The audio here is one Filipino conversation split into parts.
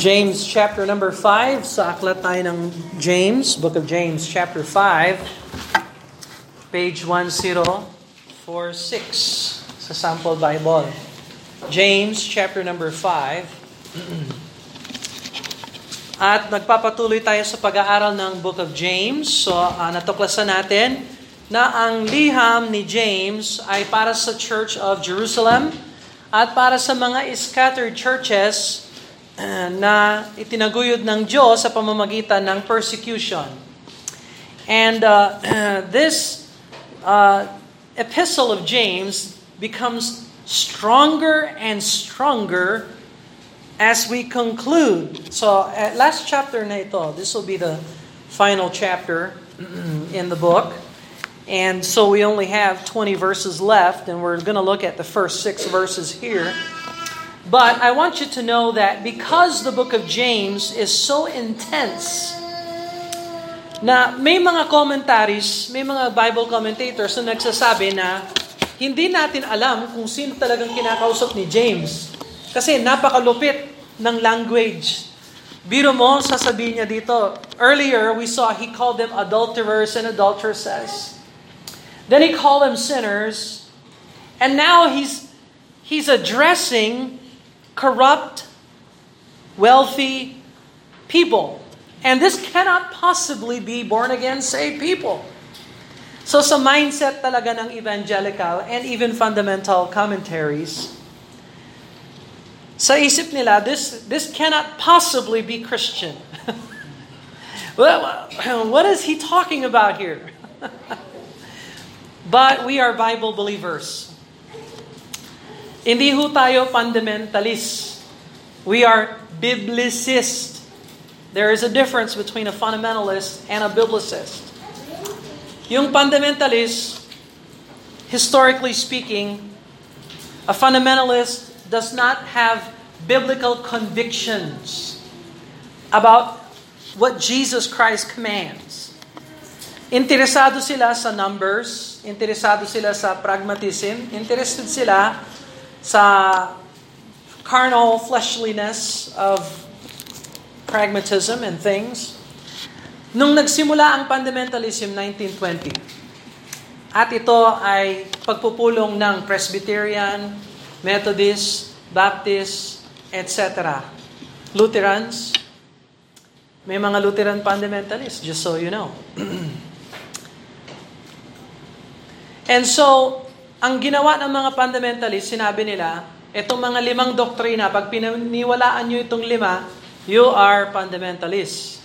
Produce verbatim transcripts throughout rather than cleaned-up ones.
James chapter number five. Sa aklat tayo ng James, Book of James chapter five, page ten forty-six sa sample Bible. James chapter number five. At nagpapatuloy tayo sa pag-aaral ng Book of James. So, uh, natuklasan natin na ang liham ni James ay para sa Church of Jerusalem at para sa mga scattered churches uh, na itinaguyod ng Diyos sa pamamagitan ng persecution. And uh, this uh, epistle of James becomes stronger and stronger as we conclude. So, uh, last chapter na ito. This will be the final chapter in the book. And so we only have twenty verses left, and we're going to look at the first six verses here. But I want you to know that because the book of James is so intense, na may mga commentaries, may mga Bible commentators na nagsasabi na hindi natin alam kung sino talagang kinakausap ni James. Kasi napakalupit ng language. Biro mo, sasabihin niya dito, earlier we saw he called them adulterers and adulteresses. Then he called them sinners. And now he's he's addressing corrupt, wealthy people. And this cannot possibly be born-again saved people. So sa mindset talaga ng evangelical and even fundamental commentaries, sa isip nila, this this cannot possibly be Christian. Well, what is he talking about here? But we are Bible believers. Hindi ho tayo fundamentalist. We are biblicist. There is a difference between a fundamentalist and a biblicist. Yung fundamentalist, historically speaking, a fundamentalist does not have biblical convictions about what Jesus Christ commands. Interesado sila sa numbers, interesado sila sa pragmatism, interested sila sa carnal fleshliness of pragmatism and things. Nung nagsimula ang fundamentalism, nineteen twenty, at ito ay pagpupulong ng Presbyterian, Methodist, Baptist, et cetera. Lutherans. May mga Lutheran fundamentalists, just so you know. And so, ang ginawa ng mga fundamentalists, sinabi nila, itong mga limang doktrina, pag pinaniwalaan nyo itong lima, you are fundamentalists.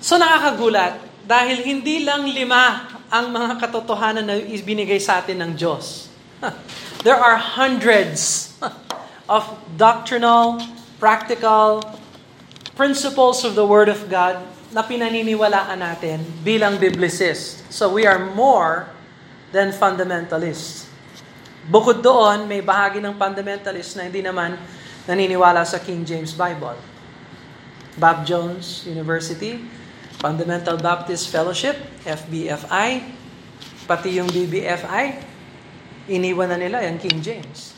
So, nakakagulat, dahil hindi lang lima ang mga katotohanan na ibinigay sa atin ng Diyos. There are hundreds of doctrinal, practical principles of the Word of God na pinaniniwalaan natin bilang biblicist. So we are more than fundamentalists. Bukod doon, may bahagi ng fundamentalists na hindi naman naniniwala sa King James Bible. Bob Jones University, Fundamental Baptist Fellowship, F B F I, pati yung B B F I, iniwan na nila yung King James.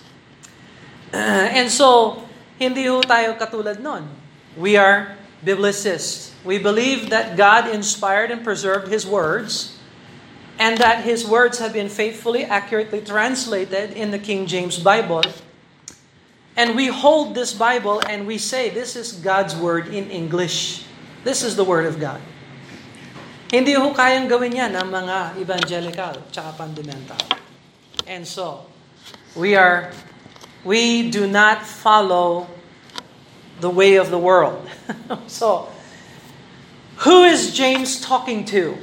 Uh, and so, hindi ho tayo katulad nun. We are biblicists. We believe that God inspired and preserved His words and that His words have been faithfully, accurately translated in the King James Bible. And we hold this Bible and we say, this is God's Word in English. This is the Word of God. Hindi ho kayang gawin yan ng mga evangelical tsaka fundamental. And so, we are, we do not follow the way of the world. So, who is James talking to?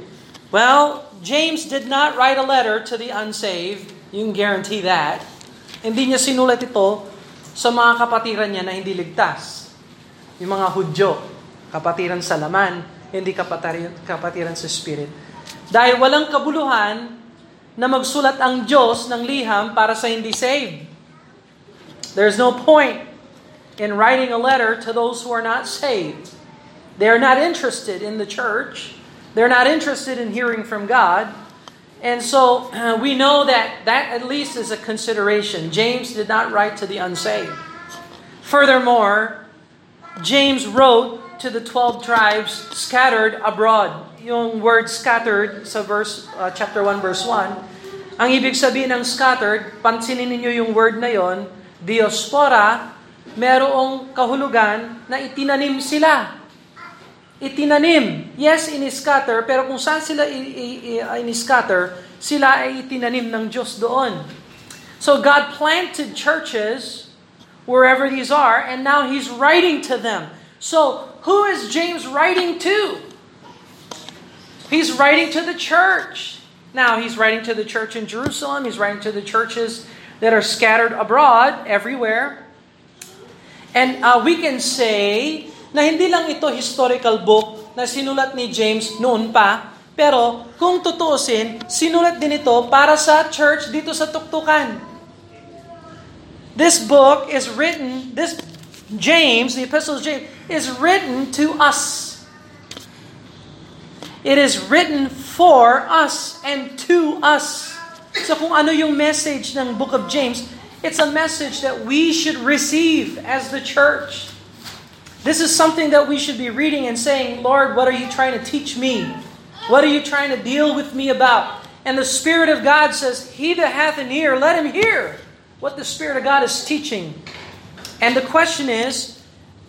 Well, James did not write a letter to the unsaved. You can guarantee that. Hindi niya sinulat ito sa mga kapatiran niya na hindi ligtas. Yung mga Hudyo, kapatiran sa laman, hindi kapatiran, kapatiran sa spirit. Dahil walang kabuluhan na magsulat ang Diyos ng liham para sa hindi saved. There's no point in writing a letter to those who are not saved. They're not interested in the church. They're not interested in hearing from God. And so uh, we know that that at least is a consideration. James did not write to the unsaved. Furthermore, James wrote to the twelve tribes scattered abroad. Yung word scattered sa verse uh, chapter one verse one, ang ibig sabihin ng scattered, pansinin niyo yung word na yon, diaspora, merong kahulugan na itinanim sila. Itinanim. Yes, in-scatter, pero kung saan sila in-scatter, sila ay itinanim ng Diyos doon. So God planted churches wherever these are, and now He's writing to them. So, who is James writing to? He's writing to the church. Now, He's writing to the church in Jerusalem. He's writing to the churches that are scattered abroad, everywhere. And uh, we can say na hindi lang ito historical book na sinulat ni James noon pa, pero kung tutuusin, sinulat din ito para sa church dito sa tuktukan. This book is written, this James, the Epistle of James, is written to us. It is written for us and to us. So kung ano yung message ng book of James, it's a message that we should receive as the church. This is something that we should be reading and saying, Lord, what are you trying to teach me? What are you trying to deal with me about? And the Spirit of God says, he that hath an ear, let him hear what the Spirit of God is teaching. And the question is,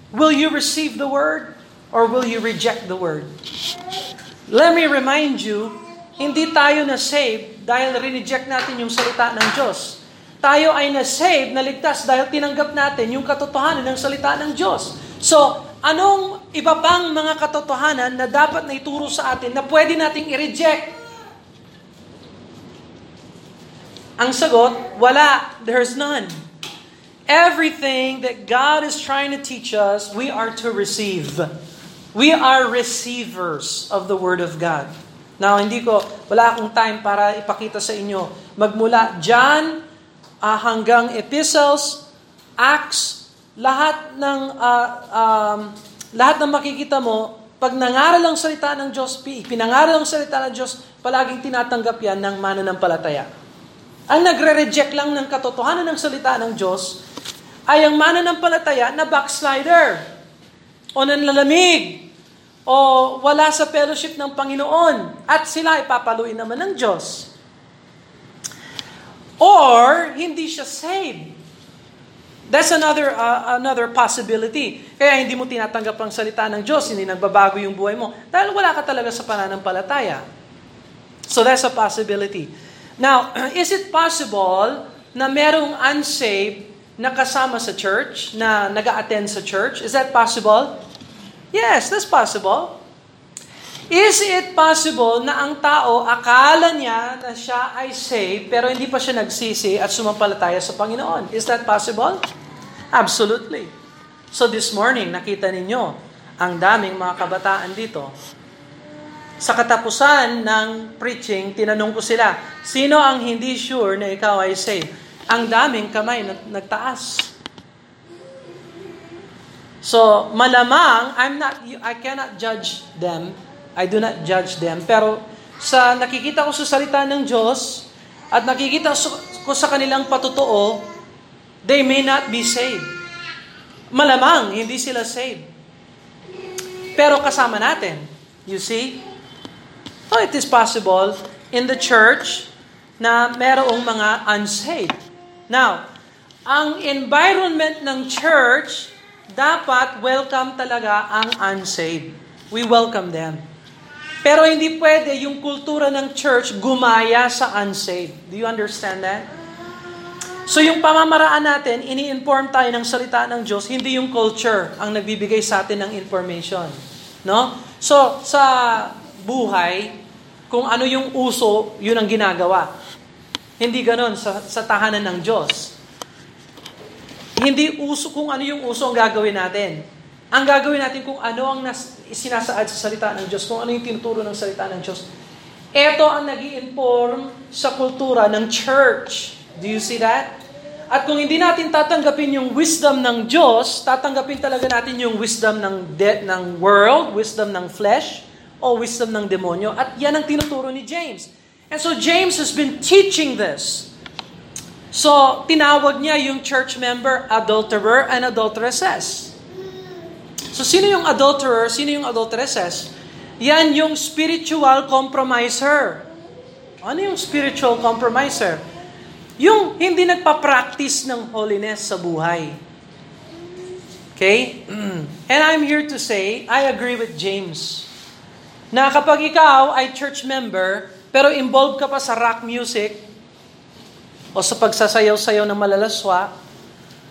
will you receive the word or will you reject the word? Let me remind you, hindi tayo na-save dahil rineject natin yung salita ng Diyos. Tayo ay na-save, naligtas dahil tinanggap natin yung katotohanan ng salita ng Diyos. So, anong iba pang mga katotohanan na dapat na ituro sa atin na pwede nating i-reject? Ang sagot, wala. There's none. Everything that God is trying to teach us, we are to receive. We are receivers of the Word of God. Now, hindi ko, wala akong time para ipakita sa inyo. Magmula John uh, hanggang Epistles, Acts, Lahat ng uh, um, lahat ng makikita mo, pag nangaral ang salita ng Diyos, pinangaral ang salita ng Diyos, palaging tinatanggap yan ng mananampalataya. Ang nagre-reject lang ng katotohanan ng salita ng Diyos ay ang mananampalataya na backslider o nanlalamig o wala sa fellowship ng Panginoon at sila ay papaluin naman ng Diyos. Or, hindi siya saved. That's another uh, another possibility. Kaya hindi mo tinatanggap ang salita ng Diyos, hindi nagbabago yung buhay mo, dahil wala ka talaga sa pananampalataya. So that's a possibility. Now, is it possible na merong unsaved na kasama sa church, na nag-a-attend sa church? Is that possible? Yes, that's possible. Is it possible na ang tao akala niya na siya ay saved pero hindi pa siya nagsisi at sumampalataya sa Panginoon? Is that possible? Absolutely. So this morning, nakita ninyo ang daming mga kabataan dito. Sa katapusan ng preaching, tinanong ko sila, sino ang hindi sure na ikaw ay saved? Ang daming kamay na nagtaas. So malamang, I'm not, I cannot judge them. I do not judge them. Pero sa nakikita ko sa salita ng Diyos at nakikita ko sa kanilang patutuo, they may not be saved. Malamang, hindi sila saved. Pero kasama natin. You see? Oh, it is possible in the church na merong mga unsaved. Now, ang environment ng church, dapat welcome talaga ang unsaved. We welcome them. Pero hindi pwede yung kultura ng church gumaya sa unsaved. Do you understand that? So yung pamamaraan natin, ini-inform tayo ng salita ng Diyos, hindi yung culture ang nagbibigay sa atin ng information. No? So sa buhay, kung ano yung uso, yun ang ginagawa. Hindi ganun sa, sa tahanan ng Diyos. Hindi uso kung ano yung uso ang gagawin natin. Ang gagawin natin kung ano ang nas, sinasaad sa salita ng Diyos, kung ano yung tinuturo ng salita ng Diyos. Ito ang nag-i-inform sa kultura ng church. Do you see that? At kung hindi natin tatanggapin yung wisdom ng Diyos, tatanggapin talaga natin yung wisdom ng de- ng world, wisdom ng flesh, o wisdom ng demonyo. At yan ang tinuturo ni James. And so James has been teaching this. So, tinawag niya yung church member adulterer and adulteresses. So, sino yung adulterer, sino yung adulteresses? Yan yung spiritual compromiser. Ano yung spiritual compromiser? Yung hindi nagpa-practice ng holiness sa buhay. Okay? And I'm here to say, I agree with James, na kapag ikaw ay church member, pero involved ka pa sa rock music, o sa pagsasayaw-sayaw ng malalaswa,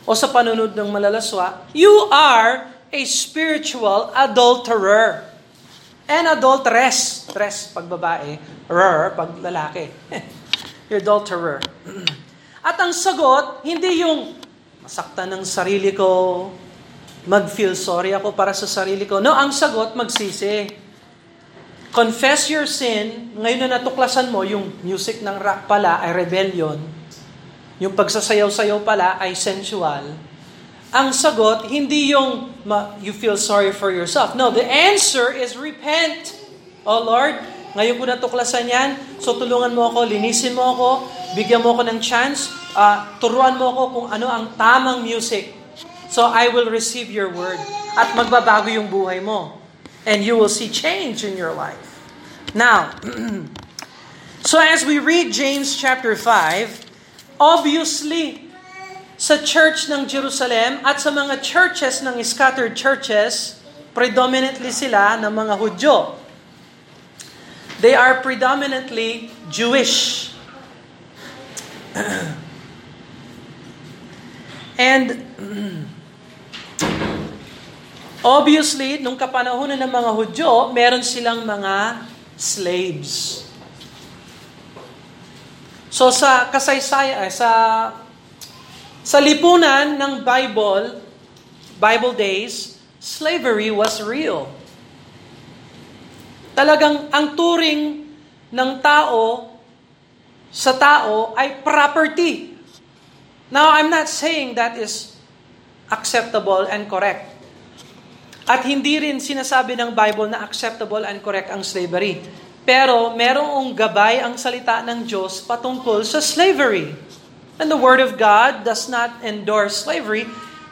o sa panunod ng malalaswa, you are a spiritual adulterer. And adulteress. Tres, pag babae. Rer, pag lalaki. You're adulterer. At ang sagot, hindi yung masaktan ng sarili ko, mag-feel sorry ako para sa sarili ko. No, ang sagot, magsisi. Confess your sin. Ngayon na natuklasan mo, yung music ng rock pala ay rebellion. Yung pagsasayaw-sayaw pala ay sensual. Ang sagot, hindi yung ma- you feel sorry for yourself. No, the answer is repent. Oh Lord, ngayon ko natuklasan yan, so tulungan mo ako, linisin mo ako, bigyan mo ako ng chance, uh, turuan mo ako kung ano ang tamang music. So I will receive your word. At magbabago yung buhay mo. And you will see change in your life. Now, so as we read James chapter five, obviously, sa church ng Jerusalem at sa mga churches ng scattered churches, predominantly sila ng mga Hudyo. They are predominantly Jewish. And obviously, nung kapanahunan ng mga Hudyo, meron silang mga slaves. So sa kasaysayan, sa sa lipunan ng Bible, Bible days, slavery was real. Talagang ang turing ng tao sa tao ay property. Now, I'm not saying that is acceptable and correct. At hindi rin sinasabi ng Bible na acceptable and correct ang slavery. Pero merong gabay ang salita ng Diyos patungkol sa slavery. And the Word of God does not endorse slavery,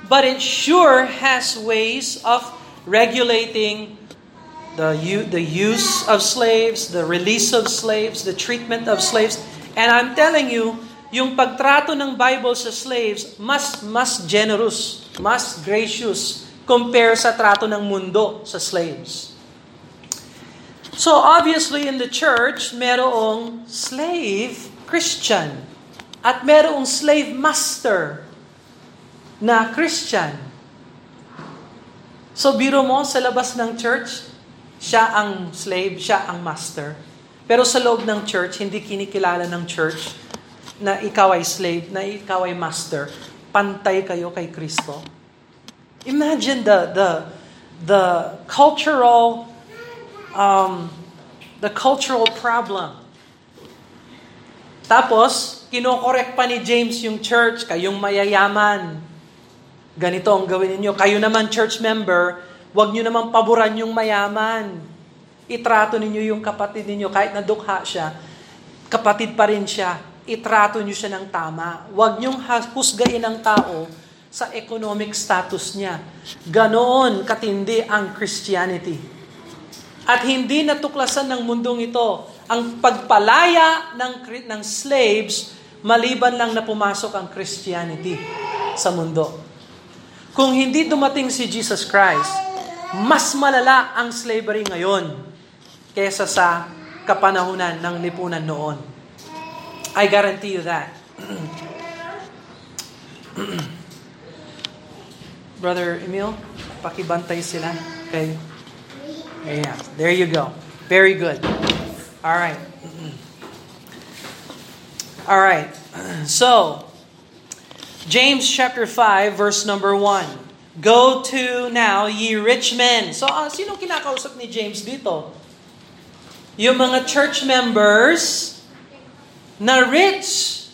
but it sure has ways of regulating the the use of slaves, the release of slaves, the treatment of slaves. And I'm telling you, yung pagtrato ng Bible sa slaves, mas mas generous, mas gracious compare sa trato ng mundo sa slaves. So obviously in the church, merong slave Christian at merong slave master na Christian. So biro mo, sa labas ng church, siya ang slave, siya ang master. Pero sa loob ng church, hindi kinikilala ng church na ikaw ay slave, na ikaw ay master. Pantay kayo kay Kristo. Imagine the the the cultural um, the cultural problem. Tapos kino-correct pa ni James yung church, kayong mayayaman. Ganito ang gawin niyo. Kayo naman church member, wag niyo naman paboran yung mayaman. Itrato niyo yung kapatid niyo kahit nadukha siya. Kapatid pa rin siya. Itrato niyo siya ng tama. Wag niyo husgain ang tao sa economic status niya. Ganoon katindi ang Christianity. At hindi natuklasan ng mundong ito ang pagpalaya ng, ng slaves, maliban lang na pumasok ang Christianity sa mundo. Kung hindi dumating si Jesus Christ, mas malala ang slavery ngayon kesa sa kapanahunan ng lipunan noon. I guarantee you that. Brother Emil, pakibantay sila. Okay. Yeah, there you go. Very good. All right. All right. So, James chapter five, verse number one. Go to now, ye rich men. So, uh, sino kinakausap ni James dito? Yung mga church members na rich,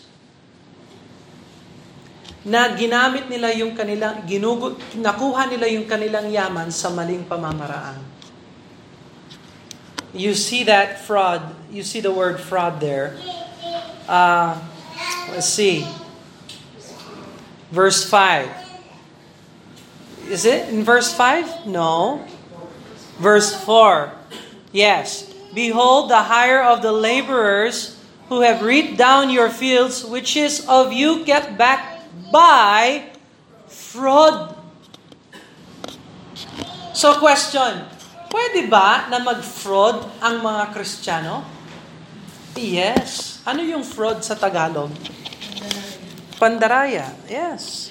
na ginamit nila yung kanilang, ginugot, nakuha nila yung kanilang yaman sa maling pamamaraan. You see that fraud, you see the word fraud there. Uh, let's see. Verse five. Is it in verse five? No. Verse four. Yes. Behold, the hire of the laborers who have reaped down your fields, which is of you kept back by fraud. So question, pwede ba na mag-fraud ang mga Kristiyano? Yes. Ano yung fraud sa Tagalog? Pandaraya. Yes.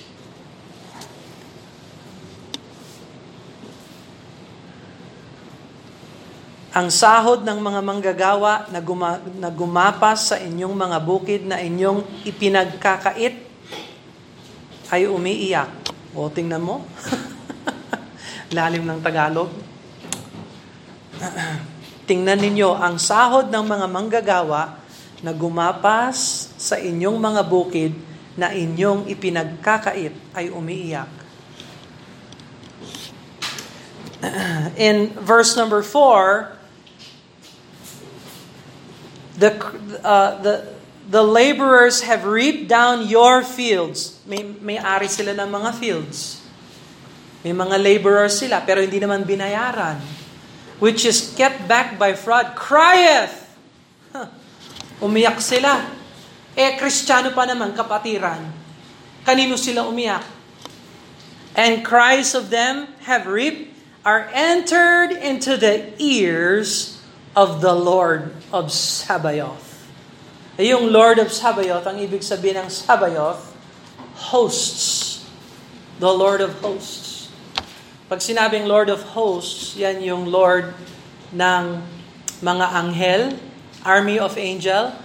Ang sahod ng mga manggagawa na, guma- na gumapas sa inyong mga bukid na inyong ipinagkakait ay umiiyak. O, tingnan mo. Lalim ng Tagalog. Tingnan ninyo ang sahod ng mga manggagawa na gumapas sa inyong mga bukid na inyong ipinagkakait ay umiiyak. In verse number four, The uh, the the laborers have reaped down your fields. May may ari sila ng mga fields. May mga laborers sila pero hindi naman binayaran. Which is kept back by fraud. Crieth. Huh. Umiyak sila. Eh Kristiyano pa naman kapatiran. Kanino sila umiyak? And cries of them have reaped are entered into the ears of the Lord of Sabaoth. Yung Lord of Sabaoth, ang ibig sabihin ng Sabaoth, hosts. The Lord of hosts. Pag sinabing Lord of hosts, yan yung Lord ng mga anghel, army of angel,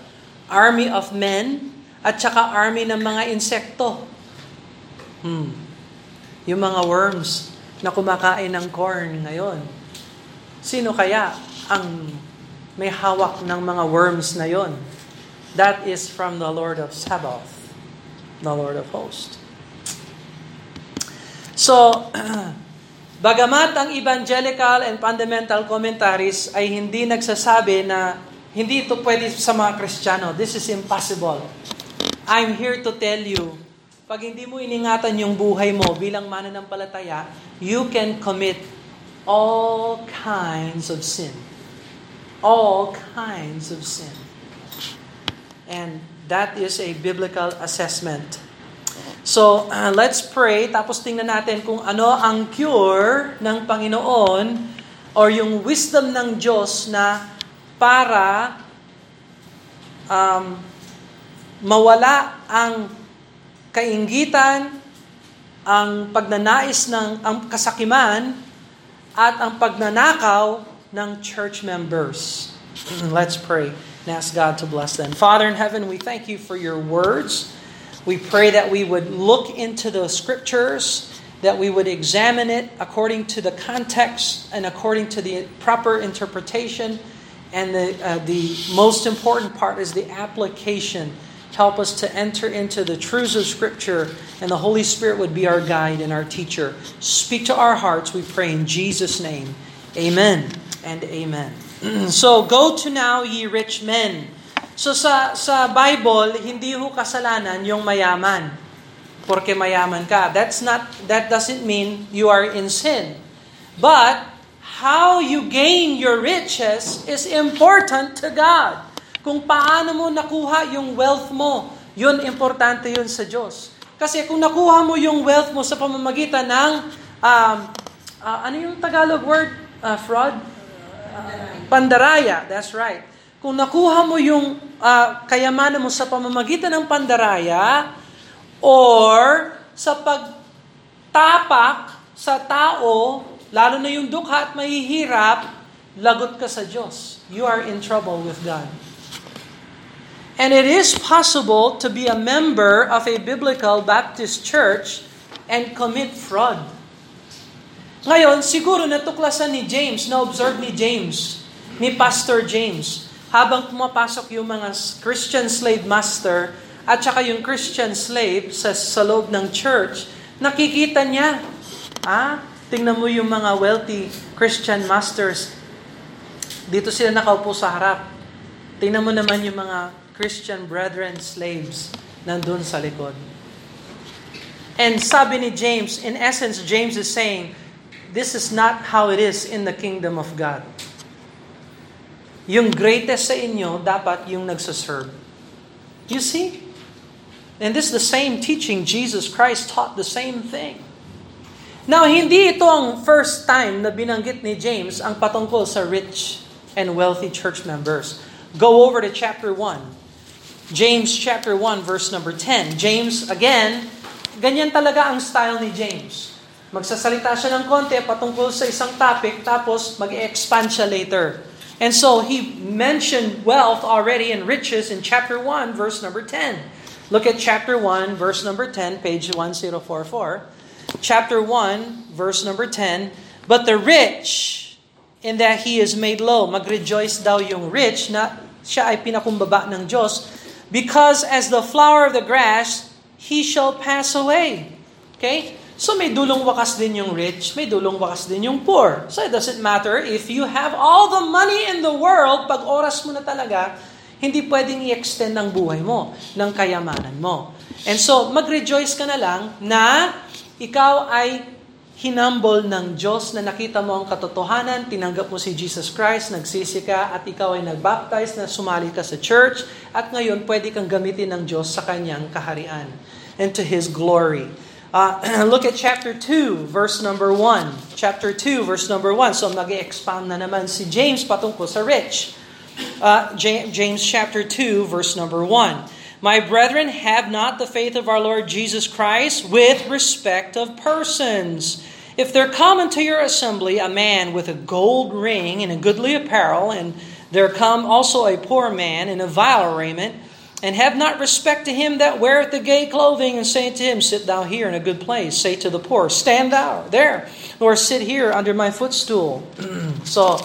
army of men, at saka army ng mga insekto. Hmm. Yung mga worms na kumakain ng corn ngayon. Sino kaya ang may hawak ng mga worms na yon? That is from the Lord of Sabaoth, the Lord of hosts. So, bagamat ang evangelical and fundamental commentaries ay hindi nagsasabi na hindi ito pwede sa mga Kristiyano, this is impossible. I'm here to tell you, pag hindi mo iningatan yung buhay mo bilang mananampalataya, you can commit all kinds of sin. All kinds of sin. And that is a biblical assessment. So, uh, let's pray. Tapos tingnan natin kung ano ang cure ng Panginoon or yung wisdom ng Diyos na para um, mawala ang kainggitan, ang pagnanais ng ang kasakiman, at ang pagnanakaw ng church members. Let's pray and ask God to bless them. Father in heaven, we thank you for your words. We pray that we would look into the scriptures, that we would examine it according to the context and according to the proper interpretation. And the, uh, the most important part is the application. Help us to enter into the truths of Scripture, and the Holy Spirit would be our guide and our teacher. Speak to our hearts, we pray in Jesus' name. Amen. And amen. So, go to now, ye rich men. So, sa sa Bible, hindi ho kasalanan yung mayaman. Porque mayaman ka. That's not, that doesn't mean you are in sin. But, how you gain your riches is important to God. Kung paano mo nakuha yung wealth mo, yun, importante yun sa Diyos. Kasi kung nakuha mo yung wealth mo sa pamamagitan ng, um, uh, ano yung Tagalog word? Uh, fraud? Uh, pandaraya, that's right. Kung nakuha mo yung uh, kayamanan mo sa pamamagitan ng pandaraya or sa pagtapak sa tao, lalo na yung dukha at mahihirap, lagot ka sa Diyos. You are in trouble with God. And it is possible to be a member of a biblical Baptist church and commit fraud. Ngayon, siguro natuklasan ni James, na-observe ni James, ni Pastor James, habang pumapasok yung mga Christian slave master at saka yung Christian slave sa, sa loob ng church, nakikita niya, ah, tingnan mo yung mga wealthy Christian masters, dito sila nakaupo sa harap. Tingnan mo naman yung mga Christian brethren slaves nandun sa likod. And sabi ni James, in essence, James is saying, this is not how it is in the kingdom of God. Yung greatest sa inyo, dapat yung nagsaserve. You see? And this is the same teaching. Jesus Christ taught the same thing. Now, hindi ito ang first time na binanggit ni James ang patungkol sa rich and wealthy church members. Go over to chapter one. James chapter one, verse number ten. James, again, ganyan talaga ang style ni James. Magsasalita siya ng konti patungkol sa isang topic, tapos mag-expand siya later. And so, he mentioned wealth already and riches in chapter one, verse number ten. Look at chapter one, verse number ten, page ten forty-four. Chapter one, verse number ten. But the rich, in that he is made low. Mag-rejoice daw yung rich na siya ay pinakumbaba ng Diyos. Because as the flower of the grass, he shall pass away. Okay? So may dulong wakas din yung rich, may dulong wakas din yung poor. So it doesn't matter if you have all the money in the world, pag oras mo na talaga, hindi pwedeng i-extend ang buhay mo, ng kayamanan mo. And so, mag-rejoice ka na lang na ikaw ay hinumble ng Diyos, na nakita mo ang katotohanan, tinanggap mo si Jesus Christ, nagsisi ka, at ikaw ay nagbaptize, na sumali ka sa church, at ngayon pwede kang gamitin ng Diyos sa kanyang kaharian and to His glory. Uh, look at chapter two, verse number one. Chapter two, verse number one. So, mag-expound na naman si James patungkol sa rich. Uh, James chapter two, verse number one. My brethren, have not the faith of our Lord Jesus Christ with respect of persons. If there come into your assembly a man with a gold ring and a goodly apparel, and there come also a poor man in a vile raiment, and have not respect to him that weareth the gay clothing, and say to him, sit thou here in a good place. Say to the poor, stand thou there, or sit here under my footstool. So,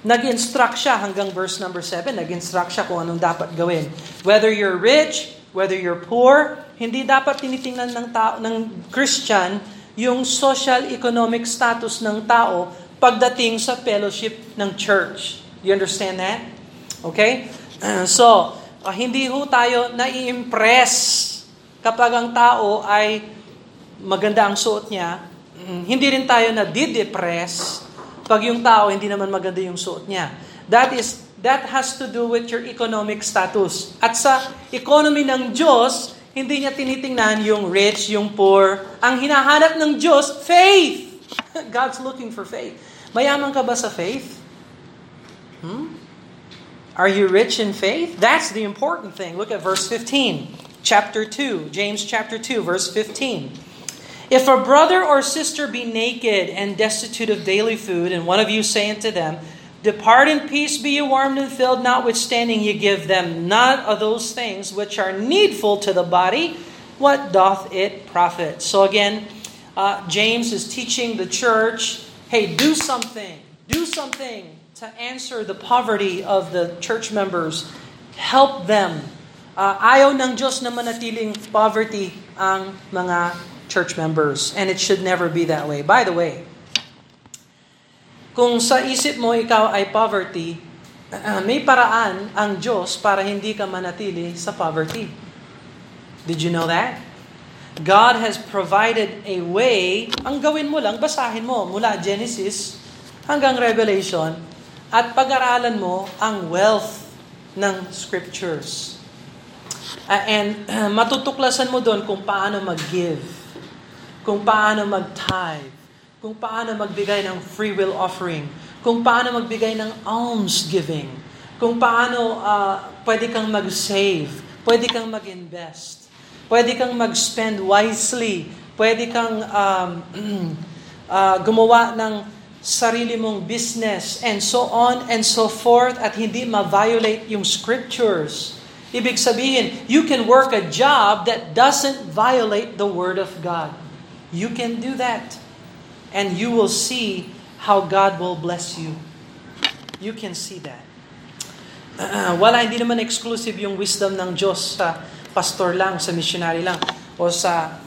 nag-instruct siya hanggang verse number seven. Nag-instruct siya kung anong dapat gawin. Whether you're rich, whether you're poor, hindi dapat tinitingnan ng tao, ng Christian, yung social economic status ng tao pagdating sa fellowship ng church. You understand that? Okay? So, Uh, hindi ho tayo nai-impress kapag ang tao ay maganda ang suot niya. Hindi rin tayo nadidepress pag yung tao hindi naman maganda yung suot niya. That is, that has to do with your economic status. At sa economy ng Diyos, hindi niya tinitingnan yung rich, yung poor. Ang hinahanap ng Diyos, faith. God's looking for faith. Mayaman ka ba sa faith? Hmm? Are you rich in faith? That's the important thing. Look at verse fifteen. Chapter two, James chapter two, verse fifteen. If a brother or sister be naked and destitute of daily food, and one of you say unto them, depart in peace, be ye warmed and filled, notwithstanding ye give them not of those things which are needful to the body, what doth it profit? So again, uh, James is teaching the church, hey, do something, do something. To answer the poverty of the church members, help them. Uh, ayaw ng Diyos na manatiling poverty ang mga church members. And it should never be that way. By the way, kung sa isip mo ikaw ay poverty, uh, may paraan ang Diyos para hindi ka manatili sa poverty. Did you know that? God has provided a way. Ang gawin mo lang, basahin mo mula Genesis hanggang Revelation, at pag-aralan mo ang wealth ng scriptures. Uh, and uh, matutuklasan mo doon kung paano mag-give, kung paano mag-tithe, kung paano magbigay ng free will offering, kung paano magbigay ng almsgiving, kung paano uh, pwede kang mag-save, pwede kang mag-invest, pwede kang mag-spend wisely, pwede kang um, uh, gumawa ng sarili mong business, and so on and so forth, at hindi ma-violate yung scriptures. Ibig sabihin, you can work a job that doesn't violate the Word of God. You can do that. And you will see how God will bless you. You can see that. Uh, wala, hindi naman exclusive yung wisdom ng Diyos sa pastor lang, sa missionary lang, o sa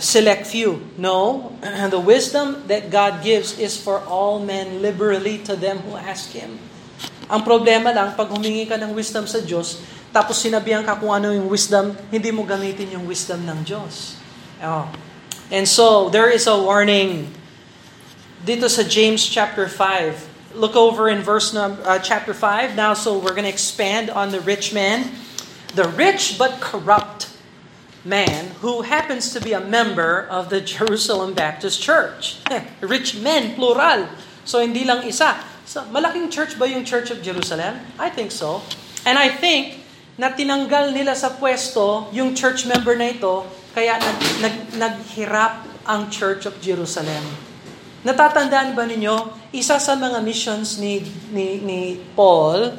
select few. No, the wisdom that God gives is for all men liberally to them who ask Him. Ang problema lang, pag humingi ka ng wisdom sa Diyos, tapos sinabihan ka kung ano yung wisdom, hindi mo gamitin yung wisdom ng Diyos. Oh, And so there is a warning dito sa James chapter five. Look over in verse uh, chapter five. Now so we're going to expand on the rich man. The rich but corrupt man who happens to be a member of the Jerusalem Baptist Church. Rich men, plural. So hindi lang isa. So, malaking church ba yung Church of Jerusalem? I think so. And I think na tinanggal nila sa pwesto yung church member na ito, kaya nag, nag, naghirap ang Church of Jerusalem. Natatandaan ba ninyo, isa sa mga missions ni, ni, ni Paul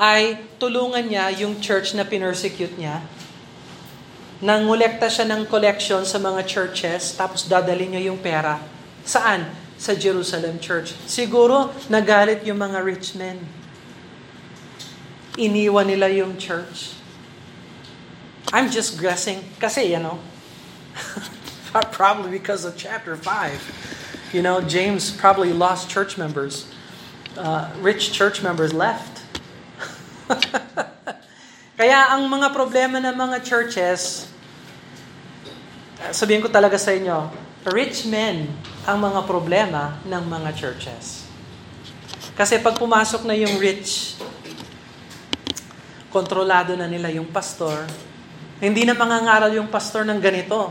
ay tulungan niya yung church na pinersecute niya. Nangolekta siya ng collection sa mga churches, tapos dadalhin niya yung pera. Saan? Sa Jerusalem Church. Siguro nagalit yung mga rich men. Iniwan nila yung church. I'm just guessing. Kasi, you know, probably because of chapter five. You know, James probably lost church members. Uh, rich church members left. Kaya ang mga problema ng mga churches, sabihin ko talaga sa inyo, rich men ang mga problema ng mga churches. Kasi pag pumasok na yung rich, kontrolado na nila yung pastor. Hindi na mangangaral yung pastor ng ganito.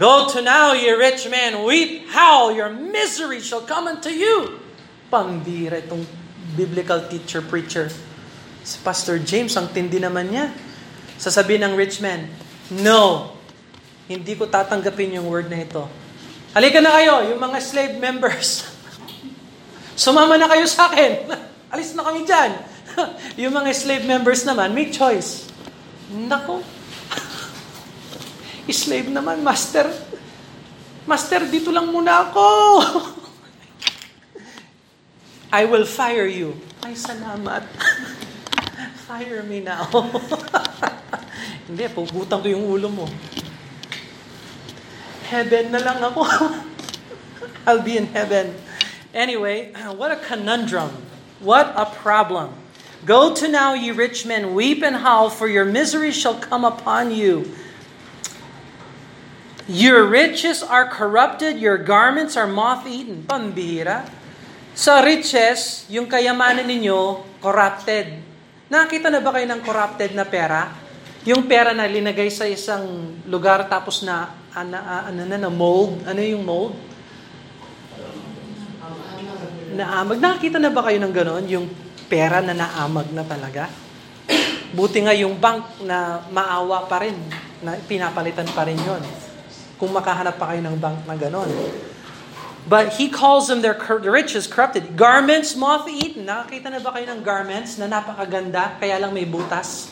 Go to now, ye rich men, weep, howl, your misery shall come unto you. Pambira itong biblical teacher, preacher. Si Pastor James, ang tindi naman niya. Sasabihin ng rich man, no, hindi ko tatanggapin yung word na ito. Halika na kayo, yung mga slave members. Sumama na kayo sa akin. Alis na kami dyan. Yung mga slave members naman, make choice. Nako. Slave naman, master. Master, dito lang muna ako. I will fire you. Ay, salamat. Fire me now. Hindi, pugutan ko yung ulo mo. Heaven na lang ako. I'll be in heaven. Anyway, what a conundrum. What a problem. Go to now, ye rich men, weep and howl, for your misery shall come upon you. Your riches are corrupted, your garments are moth-eaten. Pambira. Sa riches, yung kayamanan ninyo, corrupted. Nakita na ba kayo ng corrupted na pera? Yung pera na linagay sa isang lugar tapos na ano ano na, na mold, ano yung mold? Naamag. Nakita na ba kayo ng ganoon, yung pera na naamag na talaga? Buti nga yung bank na maawa pa rin, na pinapalitan pa rin yon. Kung makahanap pa kayo ng bank na ganoon. But he calls them their riches corrupted. Garments moth-eaten. Nakakita na ba kayo ng garments na napakaganda, kaya lang may butas?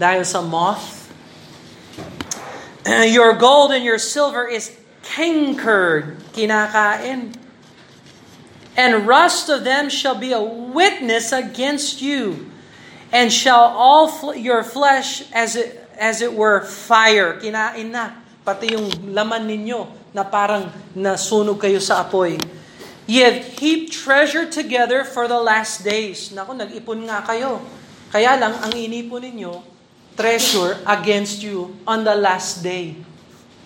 Dahil sa moth. Your gold and your silver is cankered. Kinakain. And rust of them shall be a witness against you, and shall all fl- your flesh as it, as it were fire. Kinain na. Pati yung laman ninyo na parang nasunog kayo sa apoy. Ye have heaped treasure together for the last days. Naku, nag-ipon nga kayo. Kaya lang, ang inipon ninyo, treasure against you on the last day.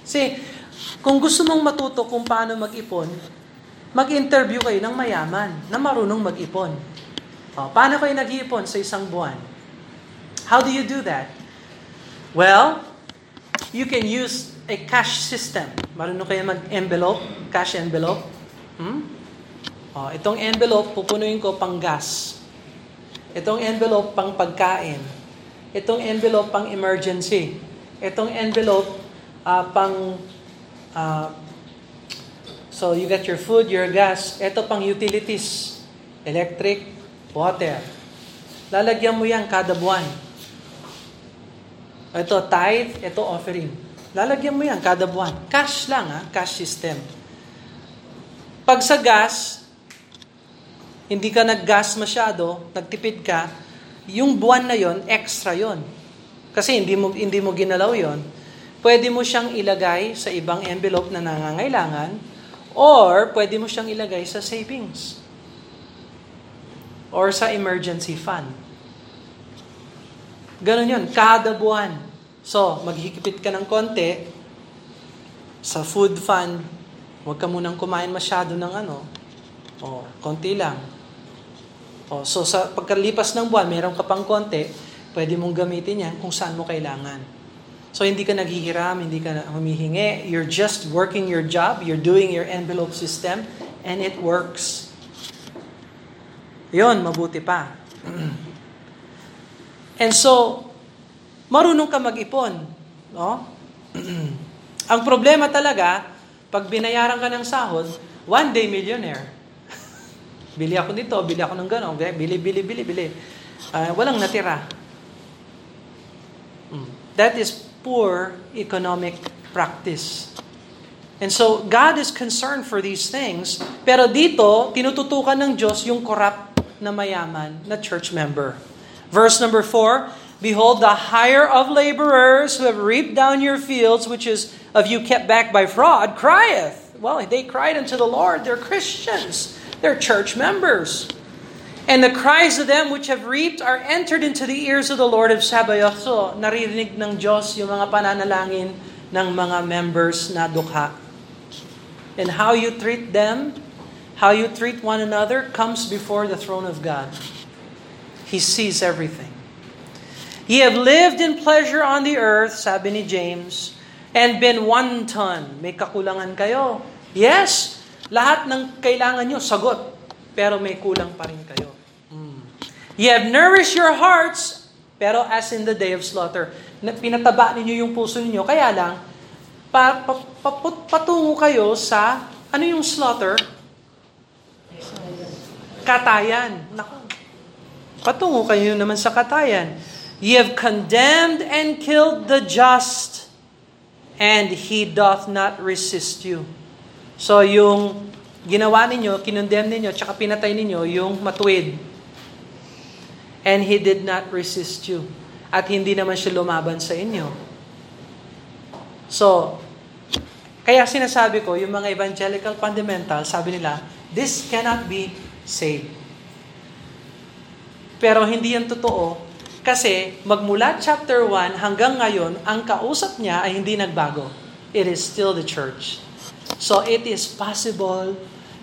See, kung gusto mong matuto kung paano mag-ipon, mag-interview kayo ng mayaman na marunong mag-ipon. O, paano kayo nag-iipon sa isang buwan? How do you do that? Well, you can use a cash system. Marunong kayo mag-envelope? Cash envelope? Hmm? Oh, itong envelope, pupunuin ko pang gas. Itong envelope, pang pagkain. Itong envelope, pang emergency. Itong envelope, uh, pang... Uh, so, you get your food, your gas. Ito pang utilities. Electric, water. Lalagyan mo yan kada buwan. Ito tithe, ito offering. Lalagyan mo yan kada buwan. Cash lang, ha? Cash system. Pag sa gas, hindi ka nag-gas masyado, nagtipid ka, yung buwan na yon extra yon. Kasi hindi mo, hindi mo ginalaw yon. Pwede mo siyang ilagay sa ibang envelope na nangangailangan, or pwede mo siyang ilagay sa savings or sa emergency fund. Ganun yon, kada buwan. So, maghikipit ka ng konti, Sa food fund, huwag ka munang kumain masyado ng ano. O, konti lang. O, so sa pagkalipas ng buwan, meron ka pang konti, pwede mong gamitin yan kung saan mo kailangan. So hindi ka naghihiram, hindi ka humihingi. You're just working your job, you're doing your envelope system, and it works. Yun, mabuti pa. And so, marunong ka mag-ipon. No? Ang problema talaga, pag binayaran ka ng sahod, one day millionaire. Bili ako nito, bili ako ng gano'n, bili, bili, bili, bili. Uh, walang natira. That is poor economic practice. And so, God is concerned for these things, pero dito, tinututukan ng Diyos yung corrupt na mayaman na church member. Verse number four, Behold, the hire of laborers who have reaped down your fields, which is of you kept back by fraud, crieth. Well, they cried unto the Lord. They're Christians. They're church members. And the cries of them which have reaped are entered into the ears of the Lord of Sabaoth. So, naririnig ng Diyos yung mga pananalangin ng mga members na dukha. And how you treat them, how you treat one another, comes before the throne of God. He sees everything. Ye have lived in pleasure on the earth, sabi ni James, and been wanton. May kakulangan kayo. Yes, lahat ng kailangan nyo, sagot. Pero may kulang pa rin kayo. Mm. Ye have nourished your hearts, pero as in the day of slaughter. Pinataba ninyo yung puso ninyo, kaya lang, Pa, pa, pa, patungo kayo sa, ano yung slaughter? Katayan. Naku. Patungo kayo naman sa katayan. Ye have condemned and killed the just, and he doth not resist you. So yung ginawa ninyo, kinondemn ninyo, tsaka pinatay ninyo, yung matuwid. And he did not resist you. At hindi naman siya lumaban sa inyo. So, kaya sinasabi ko, yung mga evangelical fundamental, sabi nila, this cannot be saved. Pero hindi yan totoo, kasi magmula chapter one hanggang ngayon, ang kausap niya ay hindi nagbago. It is still the church. So, it is possible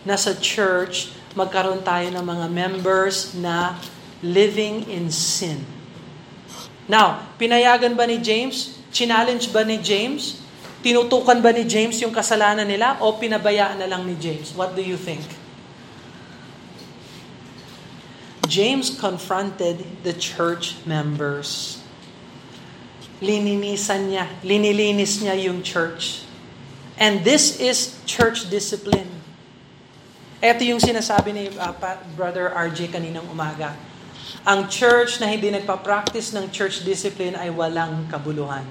na sa church, magkaroon tayo ng mga members na living in sin. Now, pinayagan ba ni James? Challenge ba ni James? Tinutukan ba ni James yung kasalanan nila o pinabayaan na lang ni James? What do you think? James confronted the church members. Lininisan niya, linilinis niya yung church. And this is church discipline. Ito yung sinasabi ni uh, Brother R J kaninang umaga. Ang church na hindi nagpa-practice ng church discipline ay walang kabuluhan.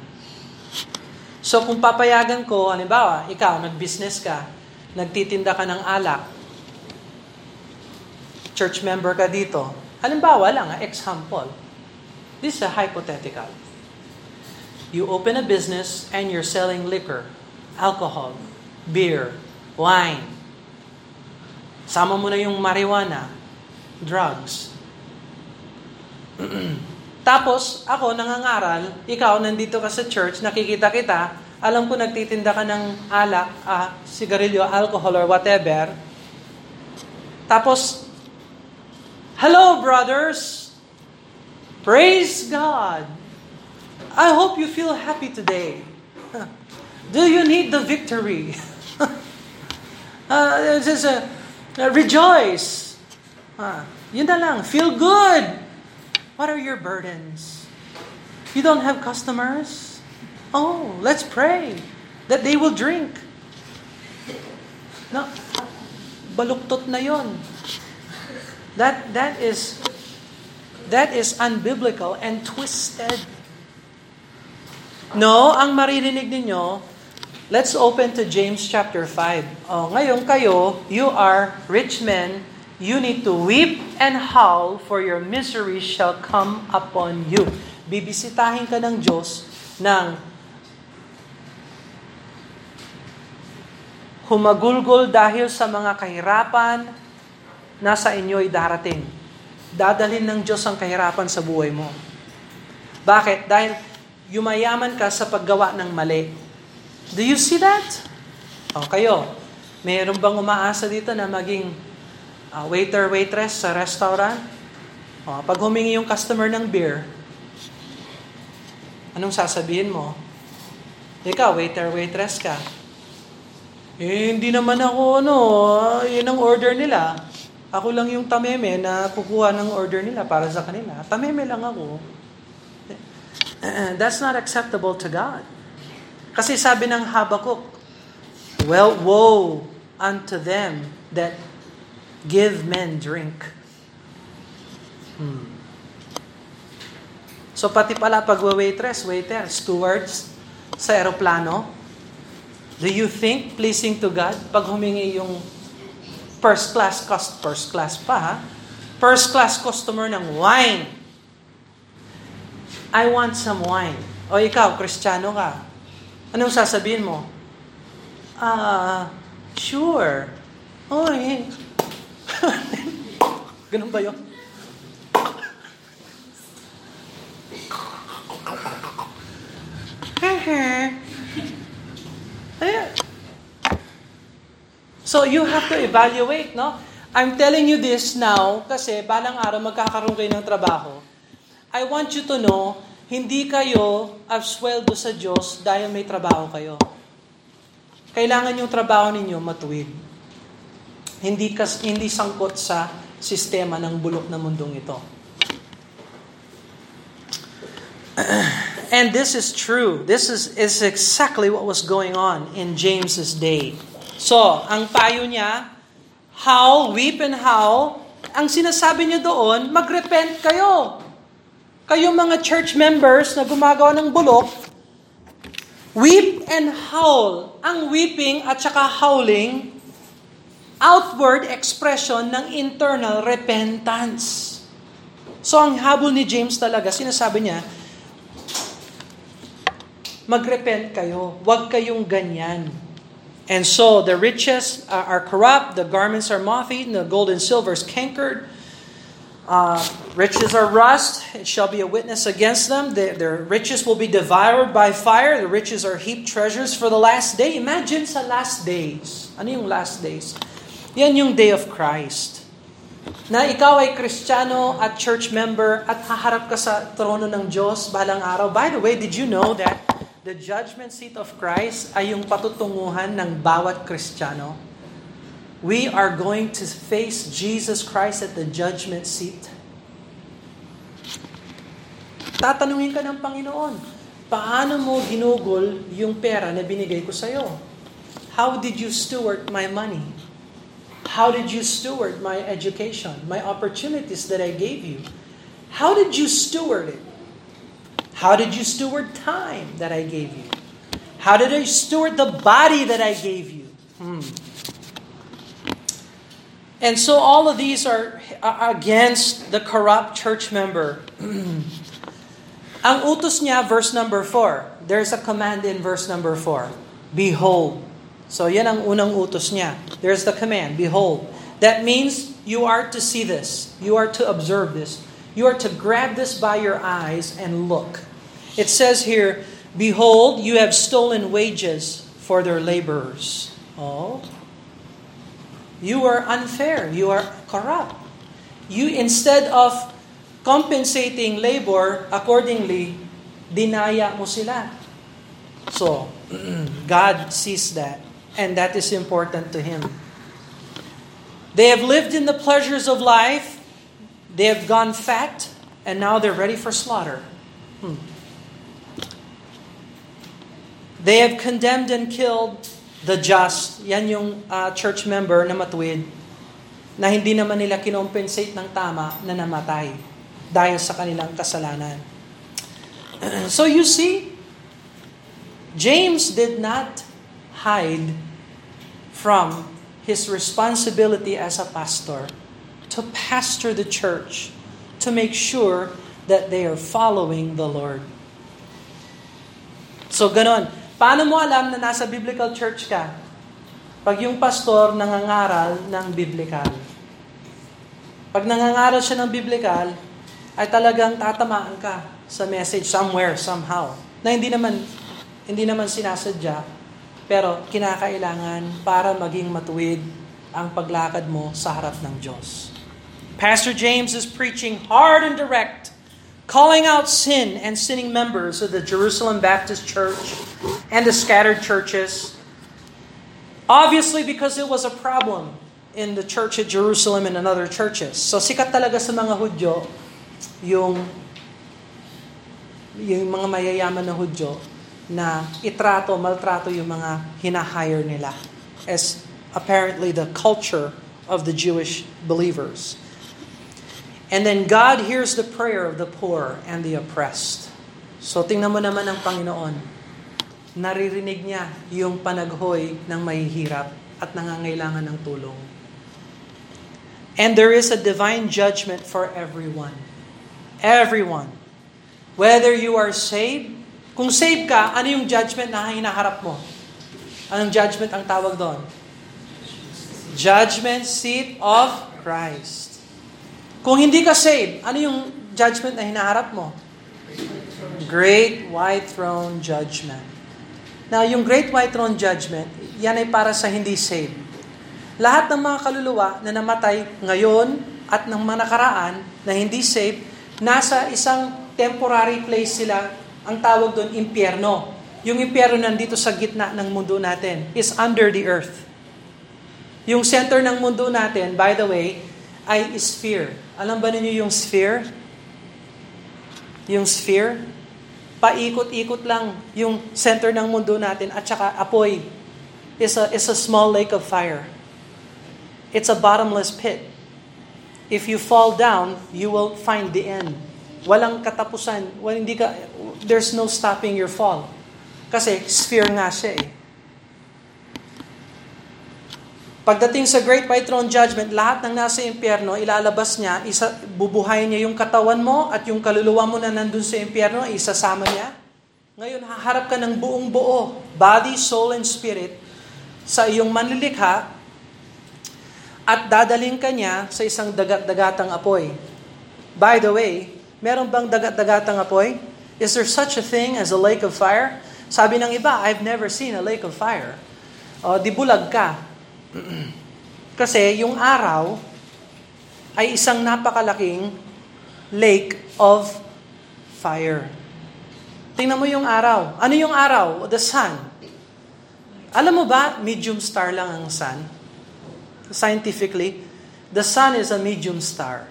So kung papayagan ko, halimbawa, ikaw, nag-business ka, nagtitinda ka ng alak, church member ka dito, halimbawa lang, example, this is a hypothetical. You open a business and you're selling liquor, alcohol, beer, wine. Sama mo na yung marijuana, drugs. Tapos, ako nangangaral, ikaw nandito ka sa church, nakikita kita, alam ko nagtitinda ka ng alak, ah, sigarilyo, alcohol, or whatever. Tapos, hello brothers! Praise God! I hope you feel happy today. Do you need the victory? uh, just, uh, rejoice! Ah, yun na lang, feel good! What are your burdens? You don't have customers? Oh, let's pray that they will drink. No, baluktot na yon. That that is that is unbiblical and twisted. No, ang maririnig ninyo, let's open to James chapter five. Oh, ngayon kayo, you are rich men. You need to weep and howl, for your misery shall come upon you. Bibisitahin ka ng Diyos ng humagulgol dahil sa mga kahirapan na sa inyo'y darating. Dadalhin ng Diyos ang kahirapan sa buhay mo. Bakit? Dahil yumayaman ka sa paggawa ng mali. Do you see that? O kayo, mayroon bang umaasa dito na maging uh, waiter, waitress sa restaurant? O, pag humingi yung customer ng beer, anong sasabihin mo? Ikaw, waiter, waitress ka. Eh, hindi naman ako, ano, yun ang order nila. Ako lang yung tameme na kukuha ng order nila para sa kanila. Tameme lang ako. That's not acceptable to God. Kasi sabi ng Habakuk, well, woe unto them that give men drink. Hmm. So pati pala pag waitress, waiter, stewards sa aeroplano, do you think pleasing to God pag humingi yung first class cost first class pa ha? First class customer ng wine? I want some wine. O ikaw, Kristiyano ka. Anong sasabihin mo? Ah, uh, sure. Oh, eh. Ganun ba yun? Hehe. So you have to evaluate, no? I'm telling you this now kasi balang araw magkakaroon kayo ng trabaho. I want you to know, hindi kayo absueldo sa Diyos dahil may trabaho kayo. Kailangan yung trabaho ninyo matuwid. Hindi, kas, hindi sangkot sa sistema ng bulok na mundong ito. And this is true. This is, is exactly what was going on in James's day. So, ang payo niya, howl, weep and howl. Ang sinasabi niya doon, magrepent kayo. Kayong mga church members na gumagawa ng bulok, weep and howl. Ang weeping at saka howling, outward expression ng internal repentance. So, ang habol ni James talaga, sinasabi niya, magrepent kayo. Huwag kayong ganyan. And so, the riches uh, are corrupt, the garments are moth-eaten, the gold and silver is cankered. Uh, riches are rust, it shall be a witness against them. The, their riches will be devoured by fire. The riches are heaped treasures for the last day. Imagine sa last days. Ano yung last days? Yan yung day of Christ. Na ikaw ay Kristiyano at church member at haharap ka sa trono ng Diyos balang araw. By the way, did you know that the judgment seat of Christ ay yung patutunguhan ng bawat Kristiyano? We are going to face Jesus Christ at the judgment seat. Tatanungin ka ng Panginoon, paano mo ginugol yung pera na binigay ko sa'yo? How did you steward my money? How did you steward my education, my opportunities that I gave you? How did you steward it? How did you steward time that I gave you? How did I steward the body that I gave you? Hmm. And so all of these are against the corrupt church member. Ang utos niya, verse number four. There's a command in verse number four. Behold. So yan ang unang utos niya. There's the command, behold. That means you are to see this. You are to observe this. You are to grab this by your eyes and look. It says here, behold, you have stolen wages for their laborers. Oh. You are unfair. You are corrupt. You, instead of compensating labor accordingly, dinaya mo sila. So, God sees that, and that is important to Him. They have lived in the pleasures of life. They have gone fat, and now they're ready for slaughter. Hmm. They have condemned and killed the just. Yan yung uh, church member na matuwid, na hindi naman nila kinompensate ng tama na namatay dahil sa kanilang kasalanan. So you see, James did not hide from his responsibility as a pastor to pastor the church, to make sure that they are following the Lord. So, ganon. Paano mo alam na nasa biblical church ka? Pag yung pastor nangangaral ng biblical. Pag nangangaral siya ng biblical, ay talagang tatamaan ka sa message somewhere, somehow, na hindi naman, hindi naman sinasadya Pero kinakailangan para maging matuwid ang paglakad mo sa harap ng Diyos. Pastor James is preaching hard and direct, calling out sin and sinning members of the Jerusalem Baptist Church and the scattered churches. Obviously because it was a problem in the Church of Jerusalem and in other churches. So sikat talaga sa mga Hudyo yung yung mga mayayaman na Hudyo na itrato, maltrato yung mga hinahire nila as apparently the culture of the Jewish believers. And then God hears the prayer of the poor and the oppressed. So tingnan mo naman ang Panginoon. Naririnig niya yung panaghoy ng mahihirap at nangangailangan ng tulong. And there is a divine judgment for everyone. Everyone. Whether you are saved, kung saved ka, ano yung judgment na hinaharap mo? Anong judgment ang tawag doon? Judgment seat of Christ. Kung hindi ka saved, ano yung judgment na hinaharap mo? Great White Throne Judgment. Now, yung Great White Throne Judgment, yan ay para sa hindi saved. Lahat ng mga kaluluwa na namatay ngayon at ng mga nakaraan na hindi saved, nasa isang temporary place sila, ang tawag doon, impyerno. Yung impyerno nandito sa gitna ng mundo natin, is under the earth. Yung center ng mundo natin, by the way, ay sphere. Alam ba ninyo yung sphere? Yung sphere? Paikot-ikot lang yung center ng mundo natin at saka apoy. It's a, it's a small lake of fire. It's a bottomless pit. If you fall down, you will find the end. Walang katapusan. Well, hindi ka, there's no stopping your fall. Kasi sphere nga siya eh. Pagdating sa Great White Throne Judgment, lahat ng nasa impyerno, ilalabas niya, isa, bubuhayin niya yung katawan mo at yung kaluluwa mo na nandun sa impyerno, isasama niya. Ngayon, haharap ka ng buong buo, body, soul, and spirit, sa iyong manlilikha at dadaling ka niya sa isang dagat-dagatang apoy. By the way, meron bang dagat-dagatang apoy? Is there such a thing as a lake of fire? Sabi ng iba, I've never seen a lake of fire. O, di bulag ka. Kasi yung araw ay isang napakalaking lake of fire. Tingnan mo yung araw. Ano yung araw? The sun. Alam mo ba, medium star lang ang sun? Scientifically, the sun is a medium star.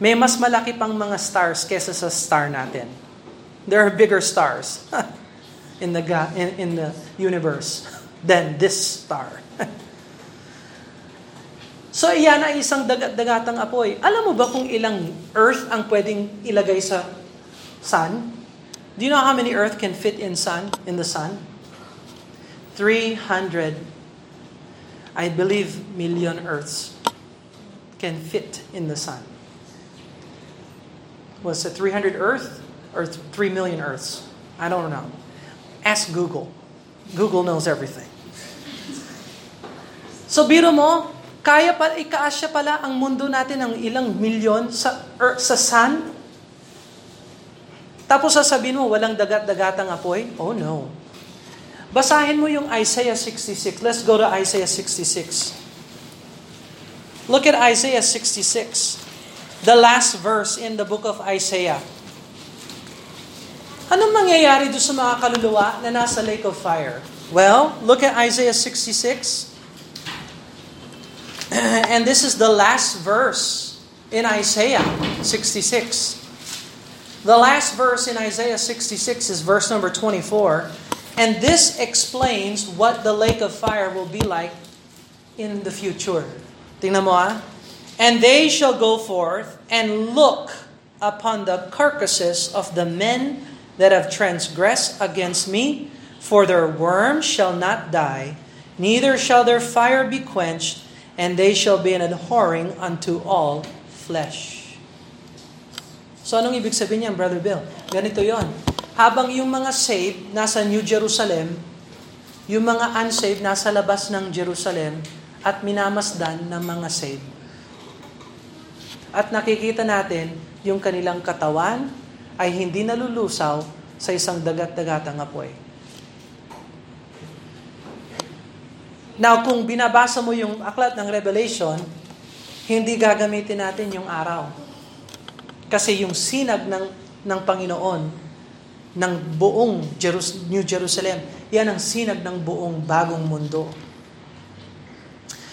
May mas malaki pang mga stars kesa sa star natin. There are bigger stars in the in, in the universe than this star. So, iyan ay isang dagat-dagatang apoy. Alam mo ba kung ilang earth ang pwedeng ilagay sa sun? Do you know how many earth can fit in sun in the sun? three hundred, I believe, million earths can fit in the sun. Was it three hundred earth or three million earths? I don't know. Ask Google. Google knows everything. So biro mo, kaya pa ikaasya pala ang mundo natin ng ilang milyon sa earth, sa sun. Tapos sasabihin mo, walang dagat-dagatang apoy? Oh no. Basahin mo yung Isaiah sixty-six. Let's go to Isaiah sixty-six. Look at Isaiah sixty-six. The last verse in the book of Isaiah. Anong mangyayari doon sa mga kaluluwa na nasa lake of fire? Well, look at Isaiah sixty-six. And this is the last verse in Isaiah sixty-six. The last verse in Isaiah sixty-six is verse number twenty-four, and this explains what the lake of fire will be like in the future. Tingnan mo ah. And they shall go forth and look upon the carcasses of the men that have transgressed against me, for their worm shall not die, neither shall their fire be quenched, and they shall be an abhorring unto all flesh. So anong ibig sabihin niyan, Brother Bill? Ganito yon. Habang yung mga saved nasa New Jerusalem, yung mga unsaved nasa labas ng Jerusalem at minamasdan ng mga saved. At nakikita natin yung kanilang katawan ay hindi nalulusaw sa isang dagat-dagatang apoy. Now, kung binabasa mo yung aklat ng Revelation, hindi gagamitin natin yung araw. Kasi yung sinag ng, ng Panginoon, ng buong Jerus- New Jerusalem, yan ang sinag ng buong bagong mundo.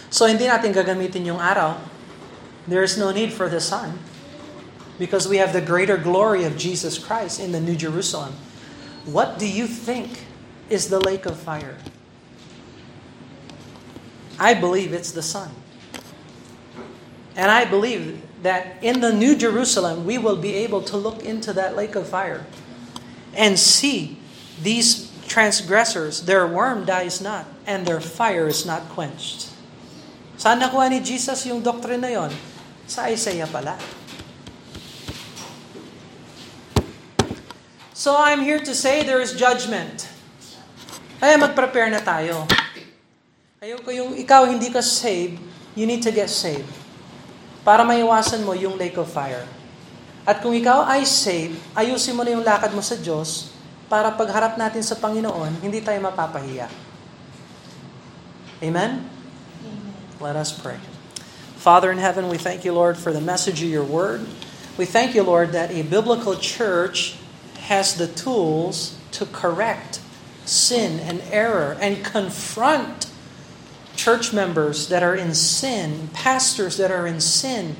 So, hindi natin gagamitin yung araw. There is no need for the sun. Because we have the greater glory of Jesus Christ in the New Jerusalem. What do you think is the lake of fire? I believe it's the sun. And I believe that in the New Jerusalem, we will be able to look into that lake of fire and see these transgressors, their worm dies not, and their fire is not quenched. Saan nakuha ni Jesus yung doctrine na yon? Sa Isaiah pala. So I'm here to say there is judgment. Kaya mag-prepare na tayo. Ayoko yung ikaw hindi ka saved, you need to get saved. Para maiwasan mo yung lake of fire. At kung ikaw ay saved, ayusin mo na yung lakad mo sa Diyos para pagharap natin sa Panginoon, hindi tayo mapapahiya. Amen? Amen? Let us pray. Father in heaven, we thank you, Lord, for the message of your word. We thank you, Lord, that a biblical church has the tools to correct sin and error and confront church members that are in sin, pastors that are in sin,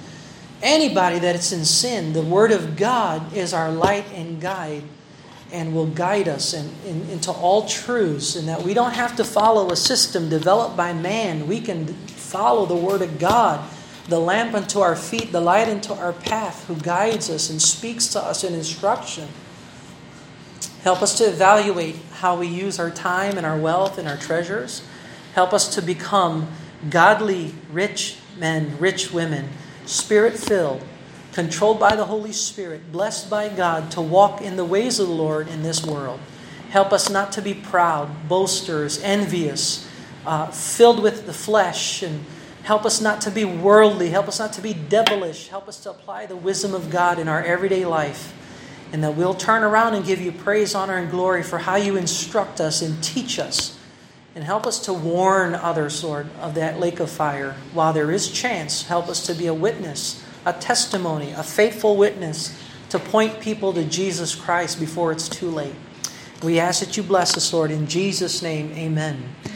anybody that is in sin. The Word of God is our light and guide and will guide us in, in, into all truths, and that we don't have to follow a system developed by man. We can follow the Word of God, the lamp unto our feet, the light unto our path, who guides us and speaks to us in instruction. Help us to evaluate how we use our time and our wealth and our treasures. Help us to become godly, rich men, rich women, Spirit-filled, controlled by the Holy Spirit, blessed by God to walk in the ways of the Lord in this world. Help us not to be proud, boasters, envious, uh, filled with the flesh. And help us not to be worldly. Help us not to be devilish. Help us to apply the wisdom of God in our everyday life. And that we'll turn around and give you praise, honor, and glory for how you instruct us and teach us. And help us to warn others, Lord, of that lake of fire. While there is chance, help us to be a witness, a testimony, a faithful witness to point people to Jesus Christ before it's too late. We ask that you bless us, Lord. In Jesus' name, amen.